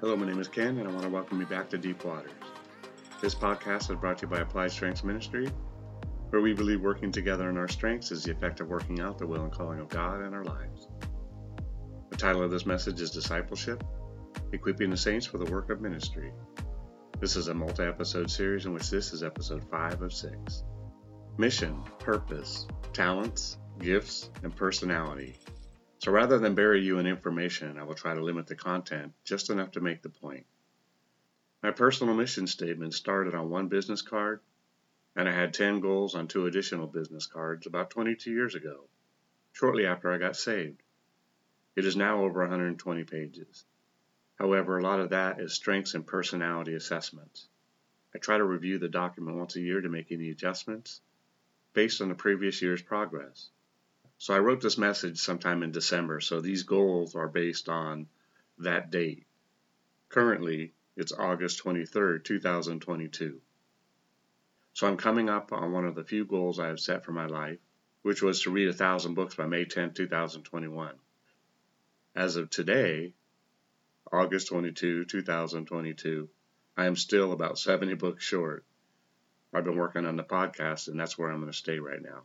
Hello, my name is Ken, and I want to welcome you back to Deep Waters. This podcast is brought to you by Applied Strengths Ministry, where we believe working together in our strengths is the effect of working out the will and calling of God in our lives. The title of this message is Discipleship, Equipping the Saints for the Work of Ministry. This is a multi-episode series in which this is episode 5 of 6. Mission, purpose, talents, gifts, and personality. So rather than bury you in information, I will try to limit the content just enough to make the point. My personal mission statement started on one business card, and I had 10 goals on 2 additional business cards about 22 years ago, shortly after I got saved. It is now over 120 pages. However, a lot of that is strengths and personality assessments. I try to review the document once a year to make any adjustments based on the previous year's progress. So I wrote this message sometime in December, so these goals are based on that date. Currently, it's August 23rd, 2022. So I'm coming up on one of the few goals I have set for my life, which was to read 1,000 books by May 10, 2021. As of today, August 22, 2022, I am still about 70 books short. I've been working on the podcast, and that's where I'm going to stay right now.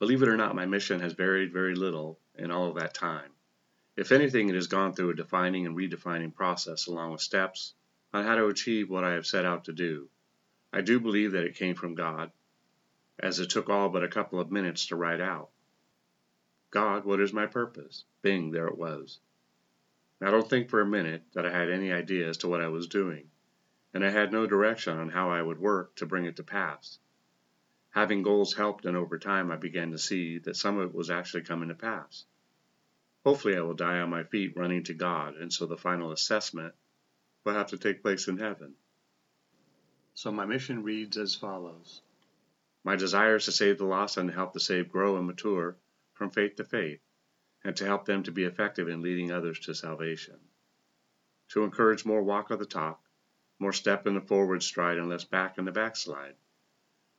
Believe it or not, my mission has varied very little in all of that time. If anything, it has gone through a defining and redefining process along with steps on how to achieve what I have set out to do. I do believe that it came from God, as it took all but a couple of minutes to write out. God, what is my purpose? Bing, there it was. And I don't think for a minute that I had any idea as to what I was doing, and I had no direction on how I would work to bring it to pass. Having goals helped, and over time I began to see that some of it was actually coming to pass. Hopefully I will die on my feet running to God, and so the final assessment will have to take place in heaven. So my mission reads as follows. My desire is to save the lost and to help the saved grow and mature from faith to faith, and to help them to be effective in leading others to salvation. To encourage more walk of the talk, more step in the forward stride and less back in the backslide.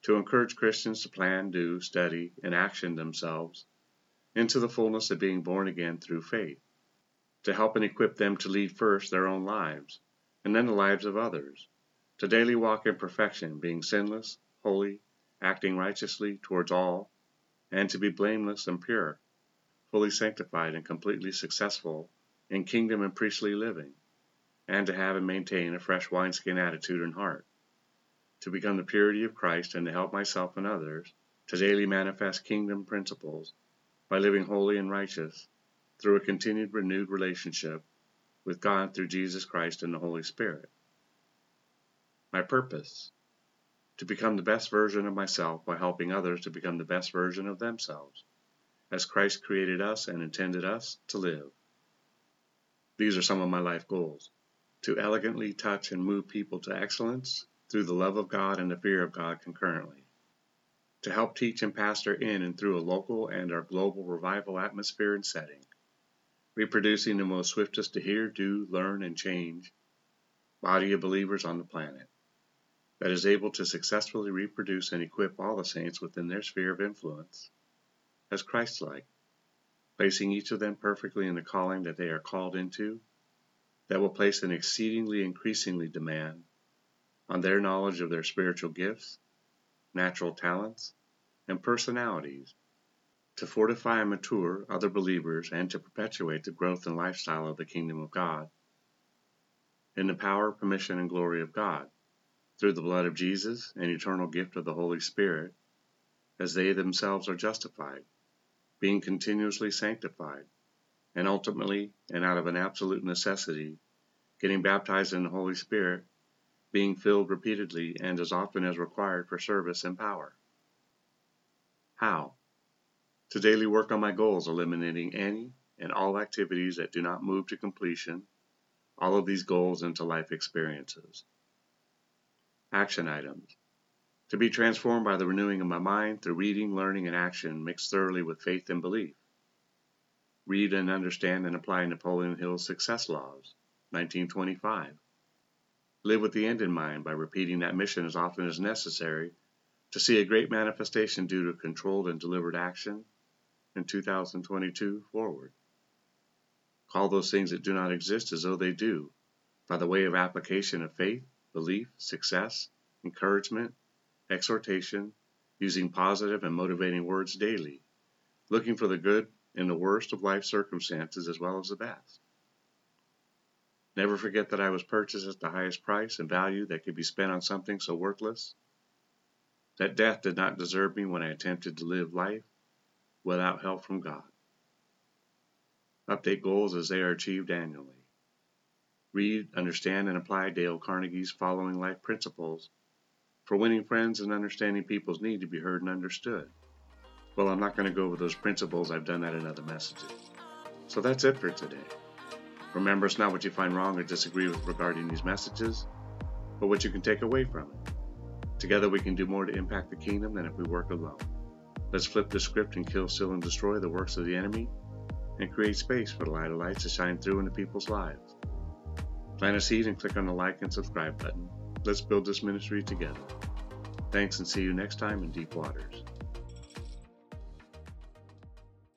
To encourage Christians to plan, do, study, and action themselves into the fullness of being born again through faith, to help and equip them to lead first their own lives, and then the lives of others, to daily walk in perfection, being sinless, holy, acting righteously towards all, and to be blameless and pure, fully sanctified and completely successful in kingdom and priestly living, and to have and maintain a fresh wineskin attitude and heart, to become the purity of Christ and to help myself and others to daily manifest kingdom principles by living holy and righteous through a continued renewed relationship with God through Jesus Christ and the Holy Spirit. My purpose, to become the best version of myself while helping others to become the best version of themselves, as Christ created us and intended us to live. These are some of my life goals. To elegantly touch and move people to excellence, through the love of God and the fear of God concurrently, to help teach and pastor in and through a local and our global revival atmosphere and setting, reproducing the most swiftest to hear, do, learn, and change body of believers on the planet that is able to successfully reproduce and equip all the saints within their sphere of influence as Christ-like, placing each of them perfectly in the calling that they are called into, that will place an increasingly demand on their knowledge of their spiritual gifts, natural talents, and personalities, to fortify and mature other believers and to perpetuate the growth and lifestyle of the kingdom of God in the power, permission, and glory of God, through the blood of Jesus and eternal gift of the Holy Spirit, as they themselves are justified, being continuously sanctified, and ultimately, and out of an absolute necessity, getting baptized in the Holy Spirit, being filled repeatedly and as often as required for service and power. How? To daily work on my goals, eliminating any and all activities that do not move to completion, all of these goals into life experiences. Action items. To be transformed by the renewing of my mind through reading, learning, and action mixed thoroughly with faith and belief. Read and understand and apply Napoleon Hill's Success Laws, 1925. Live with the end in mind by repeating that mission as often as necessary to see a great manifestation due to controlled and delivered action in 2022 forward. Call those things that do not exist as though they do, by the way of application of faith, belief, success, encouragement, exhortation, using positive and motivating words daily, looking for the good in the worst of life circumstances as well as the best. Never forget that I was purchased at the highest price and value that could be spent on something so worthless, that death did not deserve me when I attempted to live life without help from God. Update goals as they are achieved annually. Read, understand, and apply Dale Carnegie's Following Life Principles for winning friends and understanding people's need to be heard and understood. Well, I'm not going to go over those principles. I've done that in other messages. So that's it for today. Remember, it's not what you find wrong or disagree with regarding these messages, but what you can take away from it. Together we can do more to impact the kingdom than if we work alone. Let's flip the script and kill, steal, and destroy the works of the enemy and create space for the light of lights to shine through into people's lives. Plant a seed and click on the like and subscribe button. Let's build this ministry together. Thanks, and see you next time in Deep Waters.